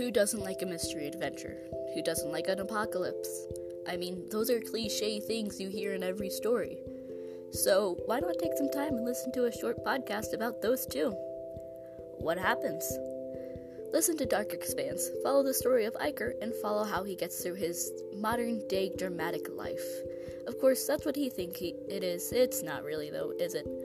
Who doesn't like a mystery adventure? Who doesn't like an apocalypse? I mean, those are cliche things you hear in every story. So why not take some time and listen to a short podcast about those too? What happens? Listen to Dark Expanse, follow the story of Iker, and follow how he gets through his modern-day dramatic life. Of course, that's what he thinks it is. It's not really, though, is it?